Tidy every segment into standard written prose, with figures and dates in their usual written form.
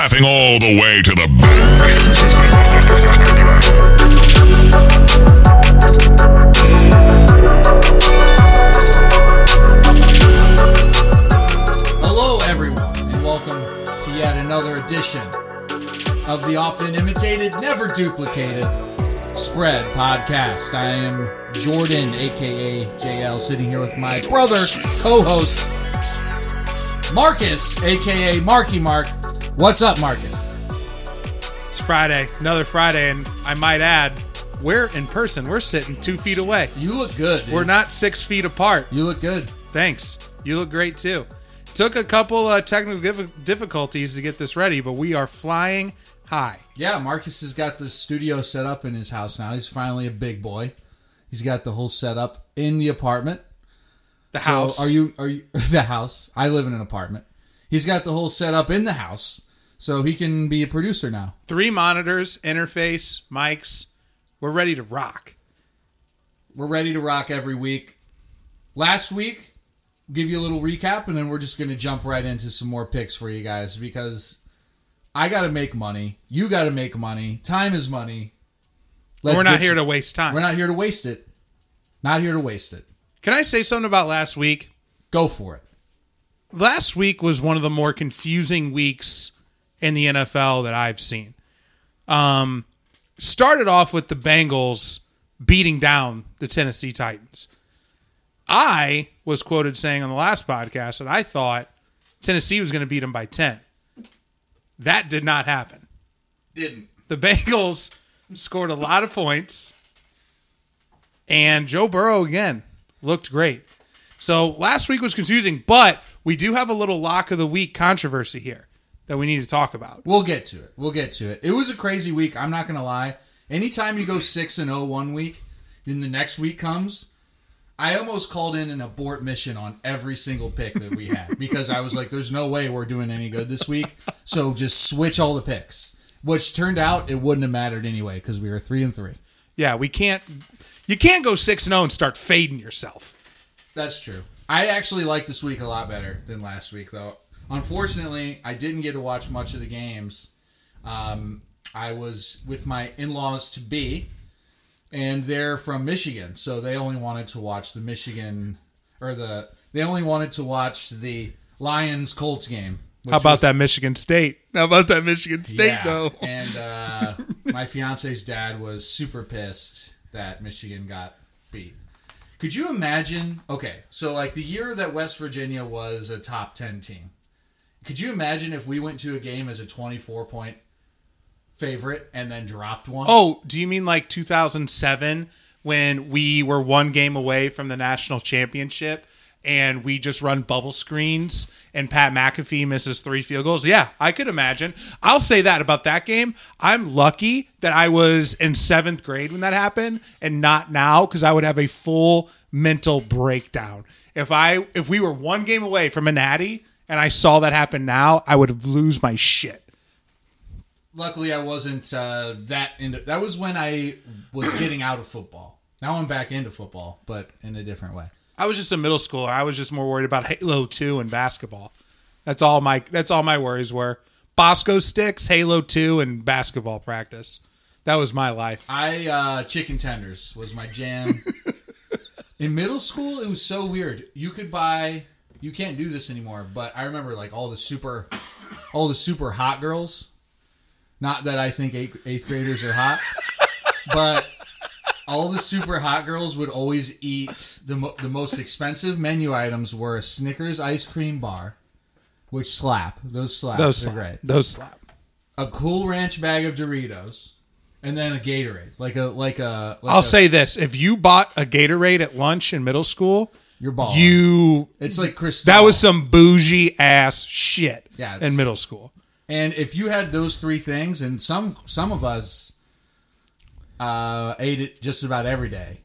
laughing all the way to the bank. Hello, everyone, and welcome to yet another edition of the often imitated, never duplicated Spread Podcast. I am Jordan, a.k.a. JL, sitting here with my brother, co-host, Marcus, a.k.a. Marky Mark. What's up, Marcus? It's Friday, another Friday, and I might add, we're in person. We're sitting 2 feet away. You look good, dude. We're not 6 feet apart. You look good. Thanks. You look great, too. Took a couple technical difficulties to get this ready, but we are flying high. Yeah, Marcus has got the studio set up in his house now. He's finally a big boy. He's got the whole setup in the apartment. The house. Are you the house? I live in an apartment. He's got the whole setup in the house, so he can be a producer now. 3 monitors, interface, mics. We're ready to rock. We're ready to rock every week. Last week, give you a little recap, and then we're just going to jump right into some more picks for you guys, because I got to make money. You got to make money. Time is money. We're not here to waste time. We're not here to waste it. Not here to waste it. Can I say something about last week? Go for it. Last week was one of the more confusing weeks in the NFL that I've seen. Started off with the Bengals beating down the Tennessee Titans. I was quoted saying on the last podcast that I thought Tennessee was going to beat them by 10. That did not happen. Didn't. The Bengals scored a lot of points. And Joe Burrow, again, looked great. So last week was confusing, but we do have a little lock of the week controversy here that we need to talk about. We'll get to it. We'll get to it. It was a crazy week. I'm not going to lie. Anytime you go 6-0 one week, then the next week comes. I almost called in an abort mission on every single pick that we had because I was like, there's no way we're doing any good this week. So just switch all the picks, which turned out it wouldn't have mattered anyway because we were 3-3. Yeah, we can't. You can't go 6-0 and start fading yourself. That's true. I actually like this week a lot better than last week, though. Unfortunately, I didn't get to watch much of the games. I was with my in-laws-to-be, and they're from Michigan, so they only wanted to watch the They only wanted to watch the Lions-Colts game. How about that Michigan State, yeah, though? And my fiance's dad was super pissed that Michigan got beat. Could you imagine? Okay, so like the year that West Virginia was a top 10 team, could you imagine if we went to a game as a 24-point favorite and then dropped one? Oh, do you mean like 2007 when we were one game away from the national championship and we just run bubble screens and Pat McAfee misses 3 field goals? Yeah, I could imagine. I'll say that about that game. I'm lucky that I was in 7th grade when that happened and not now, because I would have a full mental breakdown. If we were one game away from a natty and I saw that happen now, I would lose my shit. Luckily, I wasn't that into... That was when I was getting out of football. Now I'm back into football, but in a different way. I was just a middle schooler. I was just more worried about Halo 2 and basketball. That's all my worries were. Bosco sticks, Halo 2, and basketball practice. That was my life. Chicken tenders was my jam. In middle school, it was so weird. You could buy... You can't do this anymore, but I remember like all the super hot girls. Not that I think 8th graders are hot, but... All the super hot girls would always eat the most expensive menu items were a Snickers ice cream bar, which slap. Those slap. A Cool Ranch bag of Doritos, and then a Gatorade. Say this: if you bought a Gatorade at lunch in middle school, you're balling. It's like Cristal. That was some bougie ass shit. Yeah, in middle school. And if you had those 3 things, and some of us. Ate it just about every day.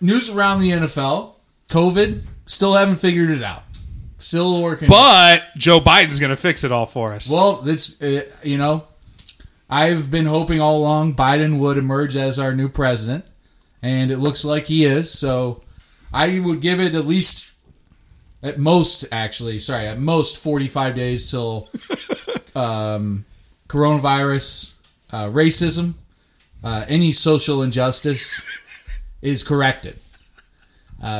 News around the NFL. COVID. Still haven't figured it out. Still working. But Joe Biden's going to fix it all for us. Well, that's I've been hoping all along Biden would emerge as our new president. And it looks like he is. So I would give it at most 45 days till coronavirus, racism, any social injustice is corrected.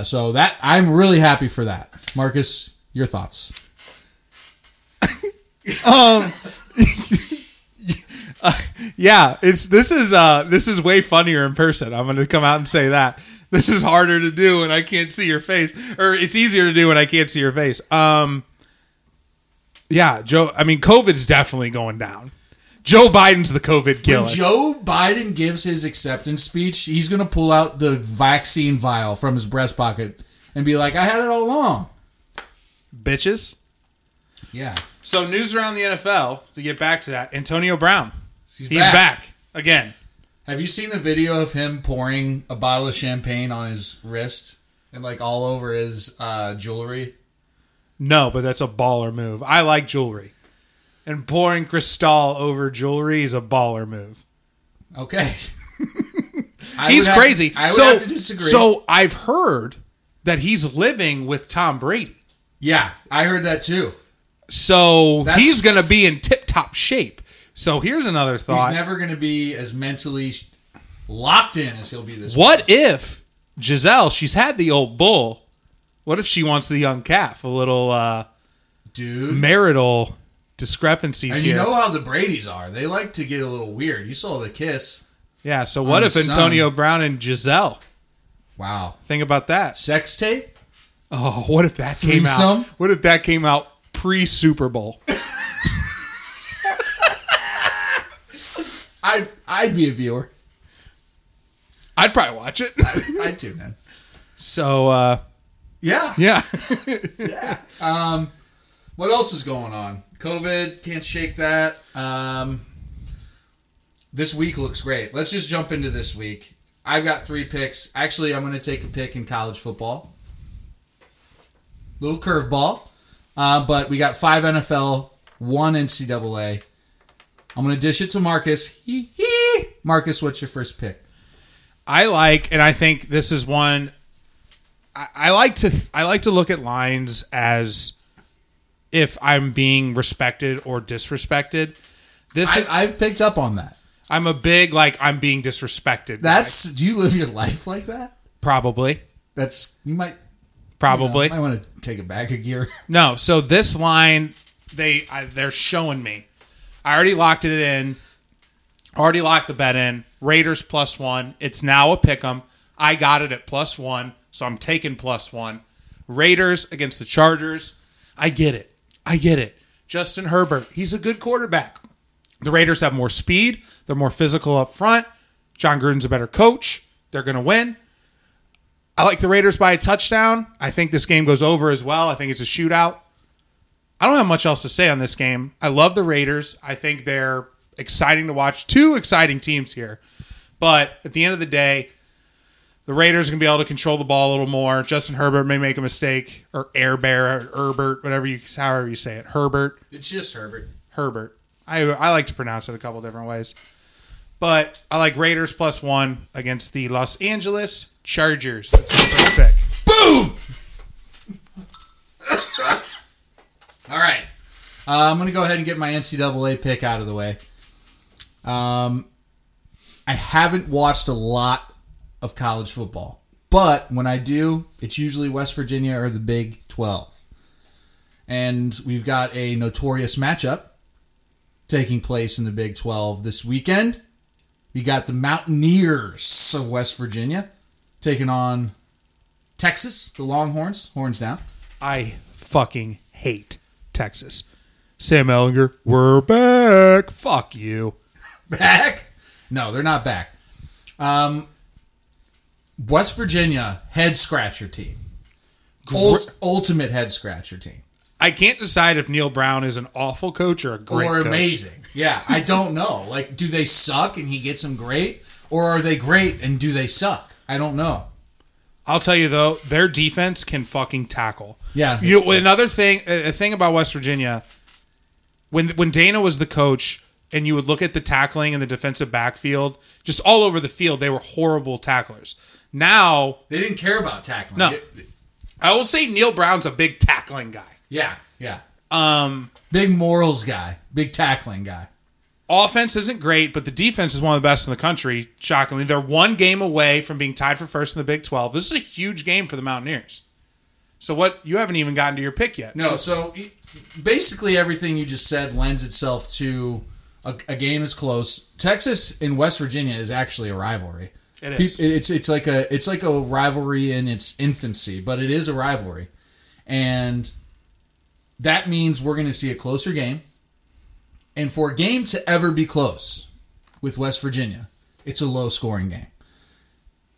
So that I'm really happy for that. Marcus, your thoughts? Yeah, this is way funnier in person. I'm going to come out and say that. This is harder to do when I can't see your face, or it's easier to do when I can't see your face. Yeah, Joe. I mean, COVID's definitely going down. Joe Biden's the COVID killer. When Joe Biden gives his acceptance speech, he's going to pull out the vaccine vial from his breast pocket and be like, I had it all along. Bitches. Yeah. So news around the NFL, to get back to that, Antonio Brown. He's back again. Have you seen the video of him pouring a bottle of champagne on his wrist and like all over his jewelry? No, but that's a baller move. I like jewelry. And pouring Cristal over jewelry is a baller move. Okay. He's crazy. I would have to disagree. So I've heard that he's living with Tom Brady. Yeah, I heard that too. So he's going to be in tip-top shape. So here's another thought. He's never going to be as mentally locked in as he'll be this week. What if Giselle, she's had the old bull. What if she wants the young calf? A little marital discrepancies and here. And you know how the Bradys are. They like to get a little weird. You saw the kiss. Yeah, so what if Antonio Brown and Giselle? Wow. Think about that. Sex tape? Oh, what if that came out? What if that came out pre-Super Bowl? I'd be a viewer. I'd probably watch it. I'd too, man. So, yeah. Yeah. Yeah. What else is going on? COVID, can't shake that. This week looks great. Let's just jump into this week. I've got 3 picks. Actually, I'm going to take a pick in college football. Little curveball. But we got 5 NFL, 1 NCAA. I'm going to dish it to Marcus. Marcus, what's your first pick? I like, and I think this is one. I like to look at lines as if I'm being respected or disrespected. I've picked up on that. I'm a big, I'm being disrespected. Do you live your life like that? Probably. You might want to take it back a gear. No, so this line, they're showing me. I already locked it in. Already locked the bet in. Raiders +1. It's now a pick 'em. I got it at +1, so I'm taking +1. Raiders against the Chargers. I get it. Justin Herbert, he's a good quarterback. The Raiders have more speed. They're more physical up front. John Gruden's a better coach. They're going to win. I like the Raiders by a touchdown. I think this game goes over as well. I think it's a shootout. I don't have much else to say on this game. I love the Raiders. I think they're exciting to watch. 2 exciting teams here. But at the end of the day, the Raiders are going to be able to control the ball a little more. Justin Herbert may make a mistake, or Herbert, however you say it. Herbert. It's just Herbert. Herbert. I like to pronounce it a couple different ways. But I like Raiders +1 against the Los Angeles Chargers. That's my first pick. Boom! All right. I'm going to go ahead and get my NCAA pick out of the way. I haven't watched a lot of college football. But when I do, it's usually West Virginia or the Big 12. And we've got a notorious matchup taking place in the Big 12 this weekend. We got the Mountaineers of West Virginia taking on Texas, the Longhorns, horns down. I fucking hate Texas. Sam Ellinger, we're back. Fuck you. Back? No, they're not back. West Virginia head-scratcher team. Ultimate head-scratcher team. I can't decide if Neil Brown is an awful coach or a great coach. Or amazing. Yeah, I don't know. Do they suck and he gets them great? Or are they great and do they suck? I don't know. I'll tell you, though, their defense can fucking tackle. Yeah. A thing about West Virginia, when Dana was the coach, and you would look at the tackling and the defensive backfield, just all over the field, they were horrible tacklers. Now... They didn't care about tackling. No. I will say Neil Brown's a big tackling guy. Yeah, yeah. Big morals guy. Big tackling guy. Offense isn't great, but the defense is one of the best in the country, shockingly. They're one game away from being tied for first in the Big 12. This is a huge game for the Mountaineers. So what? You haven't even gotten to your pick yet. No, so basically everything you just said lends itself to a game that's close. Texas and West Virginia is actually a rivalry. It is. It's like a rivalry in its infancy, but it is a rivalry. And that means we're going to see a closer game. And for a game to ever be close with West Virginia, it's a low-scoring game.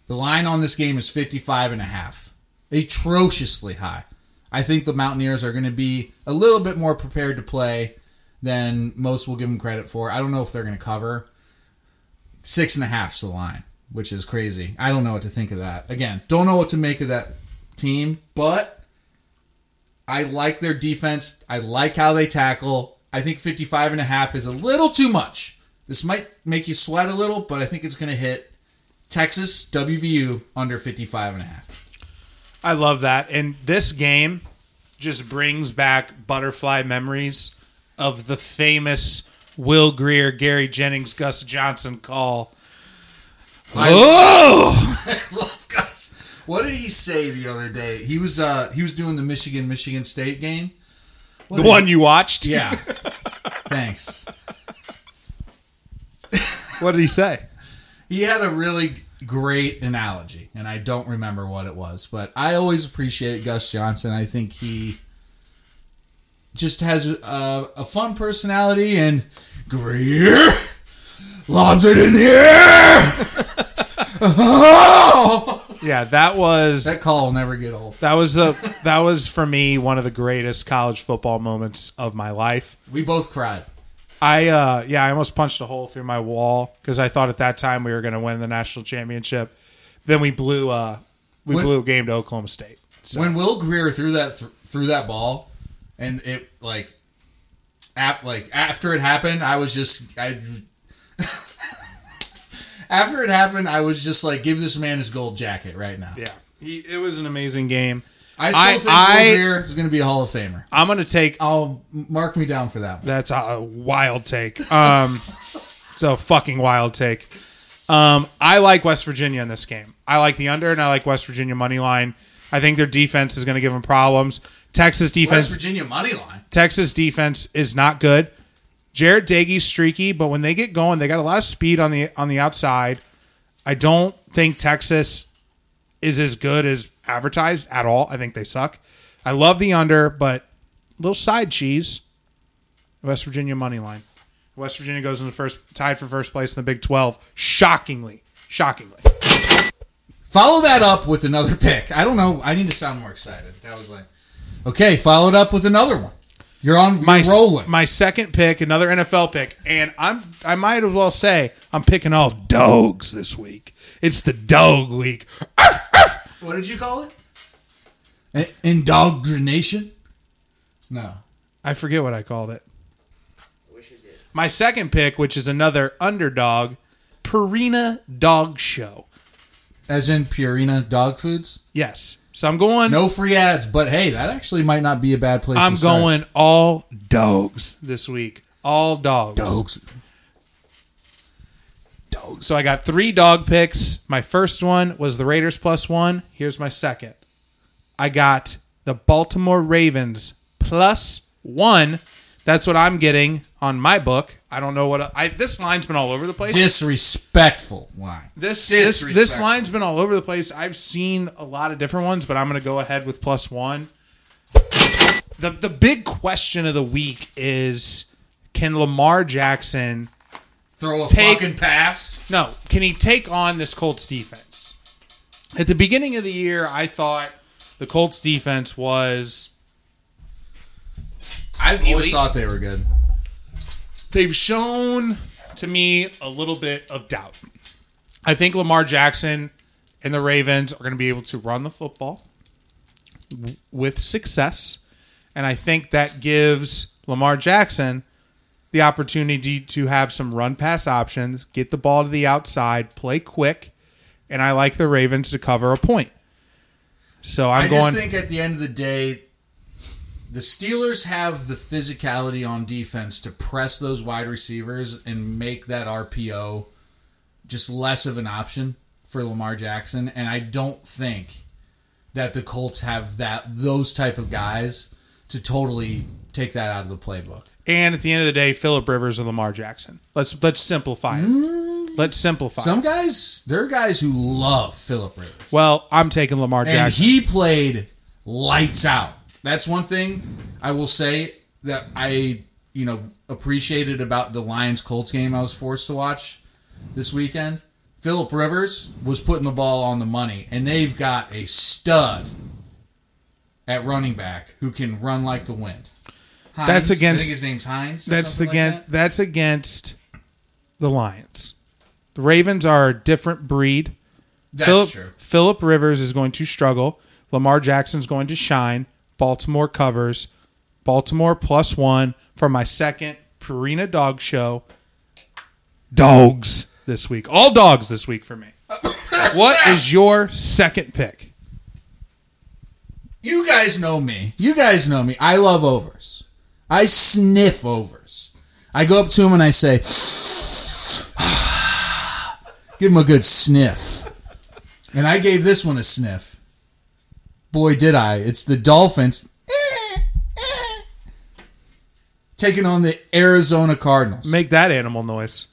The line on this game is 55.5. Atrociously high. I think the Mountaineers are going to be a little bit more prepared to play than most will give them credit for. I don't know if they're going to cover. 6.5's the line, which is crazy. I don't know what to think of that. Again, don't know what to make of that team, but I like their defense. I like how they tackle. I think 55.5 is a little too much. This might make you sweat a little, but I think it's going to hit Texas, WVU, under 55.5. I love that. And this game just brings back butterfly memories of the famous Will Grier, Gary Jennings, Gus Johnson call. I love Gus. What did he say the other day? He was doing the Michigan State game. The one you watched? Yeah. Thanks. What did he say? He had a really great analogy, and I don't remember what it was, but I always appreciate Gus Johnson. I think he just has a fun personality, and Greer lobs it in the air. Oh! Yeah, that call will never get old. That was for me one of the greatest college football moments of my life. We both cried. I almost punched a hole through my wall because I thought at that time we were going to win the national championship. Then we blew a game to Oklahoma State. So. When Will Grier threw that threw that ball, and it after it happened, after it happened, I was just like, give this man his gold jacket right now. Yeah. It was an amazing game. I still think Will Grier is going to be a Hall of Famer. I'm going to take... I'll mark me down for that one. That's a wild take. It's a fucking wild take. I like West Virginia in this game. I like the under, and I like West Virginia money line. I think their defense is going to give them problems. Texas defense... West Virginia money line? Texas defense is not good. Jared Dagey's streaky, but when they get going, they got a lot of speed on the outside. I don't think Texas is as good as advertised at all. I think they suck. I love the under, but a little side cheese. West Virginia money line. West Virginia goes in tied for first place in the Big 12. Shockingly. Follow that up with another pick. I don't know. I need to sound more excited. That was like, okay, follow it up with another one. You're rolling. My second pick, another NFL pick, and I might as well say I'm picking all dogs this week. It's the dog week. Arf, arf. What did you call it? Indoctrination? No, I forget what I called it. I wish I did. My second pick, which is another underdog, Purina Dog Show. As in Purina dog foods? Yes. So I'm going... No free ads, but hey, that actually might not be a bad place to start. I'm going all dogs this week. All dogs. Dogs. So I got 3 dog picks. My first one was the Raiders +1. Here's my second. I got the Baltimore Ravens +1. That's what I'm getting on my book. I don't know what... This line's been all over the place. Disrespectful line. This line's been all over the place. I've seen a lot of different ones, but I'm going to go ahead with +1. The big question of the week is, can Lamar Jackson... Throw a fucking pass? No. Can he take on this Colts defense? At the beginning of the year, I thought the Colts defense was... I've always thought they were good. They've shown, to me, a little bit of doubt. I think Lamar Jackson and the Ravens are going to be able to run the football with success. And I think that gives Lamar Jackson the opportunity to have some run-pass options, get the ball to the outside, play quick, and I like the Ravens to cover a point. So I just think at the end of the day... The Steelers have the physicality on defense to press those wide receivers and make that RPO just less of an option for Lamar Jackson. And I don't think that the Colts have those type of guys to totally take that out of the playbook. And at the end of the day, Phillip Rivers or Lamar Jackson. Let's simplify it. Let's simplify. Some guys, there are guys who love Phillip Rivers. Well, I'm taking Lamar Jackson. And he played lights out. That's one thing I will say that I, appreciated about the Lions-Colts game I was forced to watch this weekend. Phillip Rivers was putting the ball on the money, and they've got a stud at running back who can run like the wind. Hines, that's against. I think his name's Hines. That's against the Lions. The Ravens are a different breed. That's true. Phillip Rivers is going to struggle. Lamar Jackson's going to shine. Baltimore covers. Baltimore +1 for my second Purina Dog Show. Dogs this week. All dogs this week for me. What is your second pick? You guys know me. I love overs. I sniff overs. I go up to him and I say, give him a good sniff. And I gave this one a sniff. Boy, did I. It's the Dolphins taking on the Arizona Cardinals. Make that animal noise.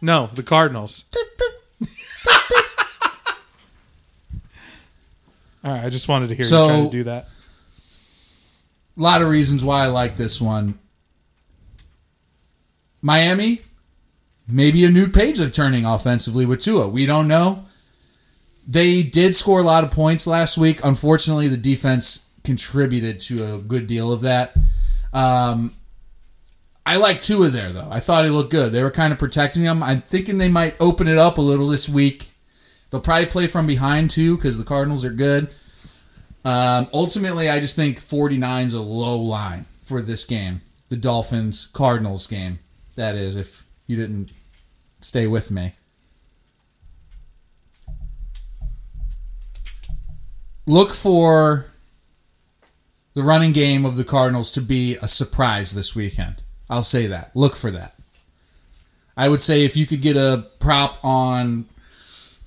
No, the Cardinals. All right, I just wanted to hear you try to do that. A lot of reasons why I like this one. Miami, maybe a new page they're turning offensively with Tua. We don't know. They did score a lot of points last week. Unfortunately, the defense contributed to a good deal of that. I like Tua there, though. I thought he looked good. They were kind of protecting him. I'm thinking they might open it up a little this week. They'll probably play from behind, too, because the Cardinals are good. Ultimately, I just think 49's a low line for this game. The Dolphins-Cardinals game, that is, if you didn't stay with me. Look for the running game of the Cardinals to be a surprise this weekend. I'll say that. Look for that. I would say if you could get a prop on...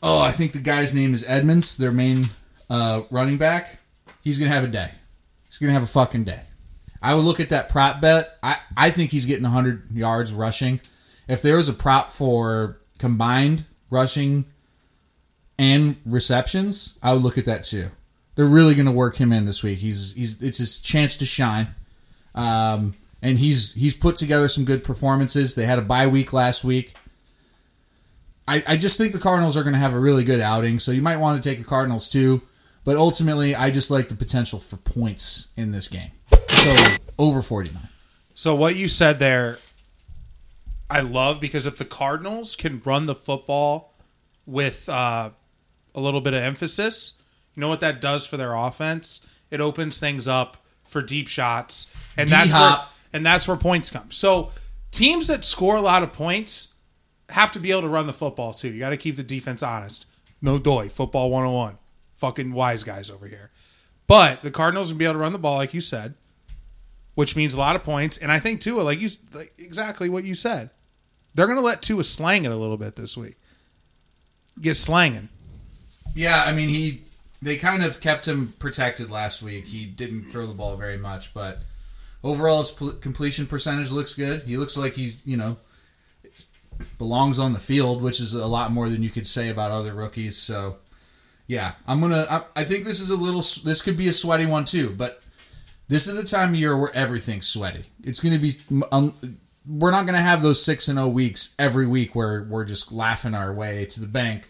Oh, I think the guy's name is Edmonds, their main running back. He's going to have a day. He's going to have a fucking day. I would look at that prop bet. I think he's getting 100 yards rushing. If there was a prop for combined rushing and receptions, I would look at that too. They're really going to work him in this week. It's his chance to shine. And he's put together some good performances. They had a bye week last week. I just think the Cardinals are going to have a really good outing, so you might want to take the Cardinals too. But ultimately, I just like the potential for points in this game. So, over 49. So, what you said there, I love, because if the Cardinals can run the football with a little bit of emphasis, you know what that does for their offense? It opens things up for deep shots, and that's where points come. So, teams that score a lot of points have to be able to run the football, too. You got to keep the defense honest. No doy. Football 101. Fucking wise guys over here. But the Cardinals will be able to run the ball, like you said, which means a lot of points. And I think Tua, like exactly what you said, they're going to let Tua slang it a little bit this week. Get slanging. Yeah, I mean, they kind of kept him protected last week. He didn't throw the ball very much, but overall his completion percentage looks good. He looks like he's, belongs on the field, which is a lot more than you could say about other rookies. So, yeah, I think this could be a sweaty one too, but this is the time of year where everything's sweaty. It's going to be, we're not going to have those 6-0 weeks every week where we're just laughing our way to the bank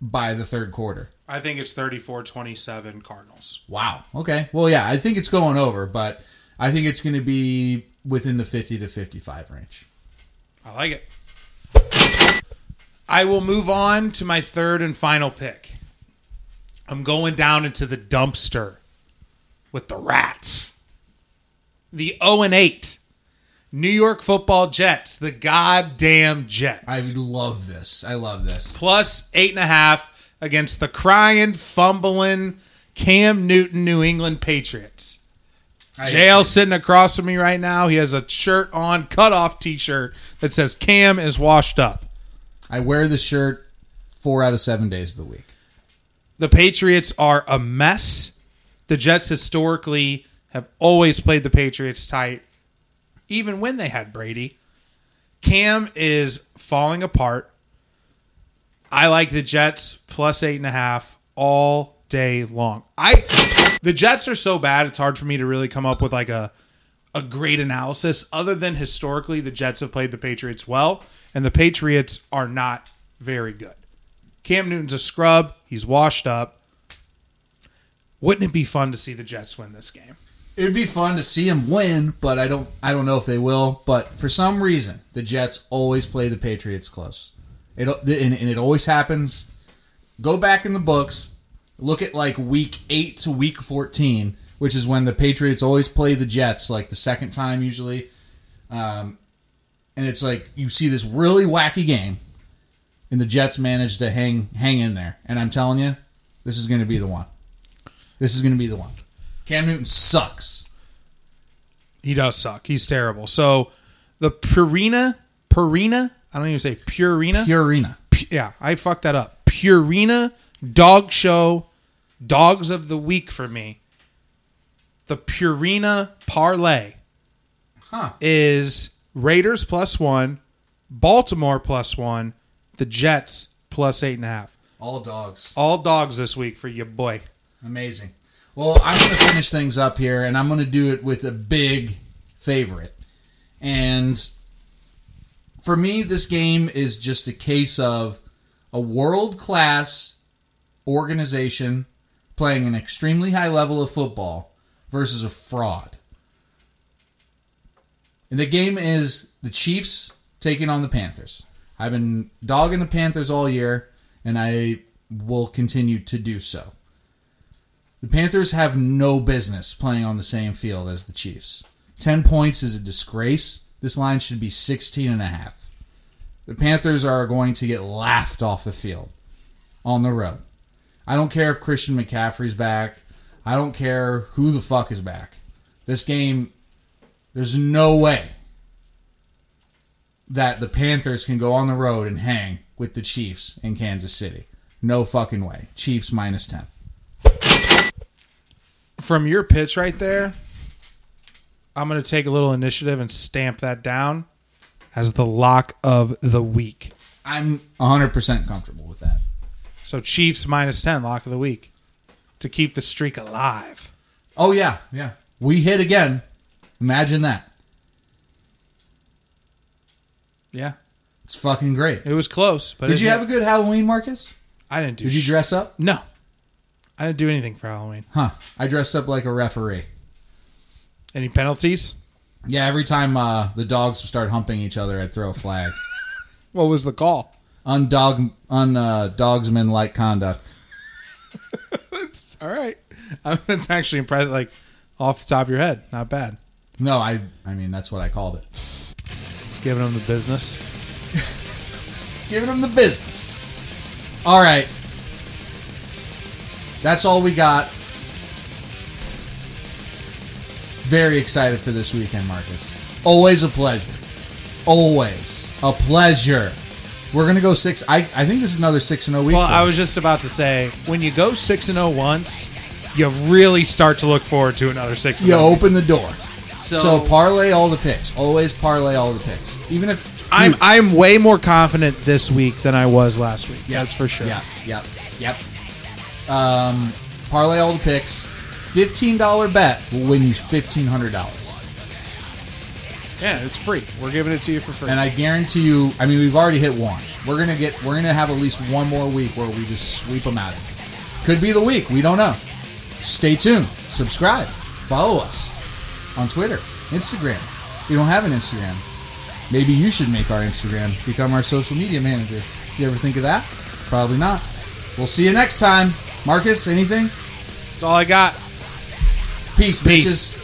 by the third quarter. I think it's 34-27 Cardinals. Wow. Okay. Well, yeah, I think it's going over, but I think it's going to be within the 50 to 55 range. I like it. I will move on to my third and final pick. I'm going down into the dumpster with the rats. The 0-8 New York Football Jets, the goddamn Jets. I love this. +8.5 against the crying, fumbling Cam Newton New England Patriots. JL's sitting across from me right now. He has a shirt on, cutoff t-shirt that says Cam is washed up. I wear the shirt 4 out of 7 days of the week. The Patriots are a mess. The Jets historically have always played the Patriots tight, even when they had Brady. Cam is falling apart. I like the Jets plus 8.5 all day long. The Jets are so bad, it's hard for me to really come up with like a great analysis other than historically the Jets have played the Patriots well, and the Patriots are not very good. Cam Newton's a scrub. He's washed up. Wouldn't it be fun to see the Jets win this game? It'd be fun to see them win, but I don't know if they will. But for some reason, the Jets always play the Patriots close. It always happens. Go back in the books. Look at like week 8 to week 14, which is when the Patriots always play the Jets, like the second time usually. And it's like you see this really wacky game, and the Jets manage to hang in there. And I'm telling you, this is going to be the one. This is going to be the one. Cam Newton sucks. He does suck. He's terrible. So the Purina, I don't even say Purina. Purina. Yeah, I fucked that up. Purina dog show, dogs of the week for me. The Purina parlay is Raiders +1, Baltimore +1, the Jets +8.5. All dogs. All dogs this week for you, boy. Amazing. Well, I'm going to finish things up here, and I'm going to do it with a big favorite. And for me, this game is just a case of a world-class organization playing an extremely high level of football versus a fraud. And the game is the Chiefs taking on the Panthers. I've been dogging the Panthers all year, and I will continue to do so. The Panthers have no business playing on the same field as the Chiefs. 10 points is a disgrace. This line should be 16.5. The Panthers are going to get laughed off the field on the road. I don't care if Christian McCaffrey's back. I don't care who the fuck is back. This game, there's no way that the Panthers can go on the road and hang with the Chiefs in Kansas City. No fucking way. Chiefs -10. From your pitch right there, I'm going to take a little initiative and stamp that down as the lock of the week. I'm 100% comfortable with that. So Chiefs -10, lock of the week, to keep the streak alive. Oh, yeah, yeah. We hit again. Imagine that. Yeah. It's fucking great. It was close. But did you have a good Halloween, Marcus? I didn't do shit. Did you dress up? No. I didn't do anything for Halloween. Huh. I dressed up like a referee. Any penalties? Yeah, every time the dogs start humping each other, I'd throw a flag. What was the call? Dogsman-like conduct. It's all right. That's actually impressive. Like, off the top of your head. Not bad. No, I mean, that's what I called it. Just giving them the business. Giving them the business. All right. That's all we got. Very excited for this weekend, Marcus. Always a pleasure. Always a pleasure. We're going to go 6. I think this is another 6-0 week. Well, I was just about to say, when you go 6-0 once, you really start to look forward to another 6-0. You open the door. So parlay all the picks. Always parlay all the picks. Even if I'm way more confident this week than I was last week. Yep, that's for sure. Yep. Parlay all the picks. $15 bet will win you $1,500. Yeah, it's free. We're giving it to you for free. And I guarantee you, I mean, we've already hit one. We're gonna have at least one more week where we just sweep them out. Could be the week. We don't know. Stay tuned. Subscribe. Follow us on Twitter, Instagram. We don't have an Instagram. Maybe you should make our Instagram become our social media manager. You ever think of that? Probably not. We'll see you next time. Marcus, anything? That's all I got. Peace. Bitches.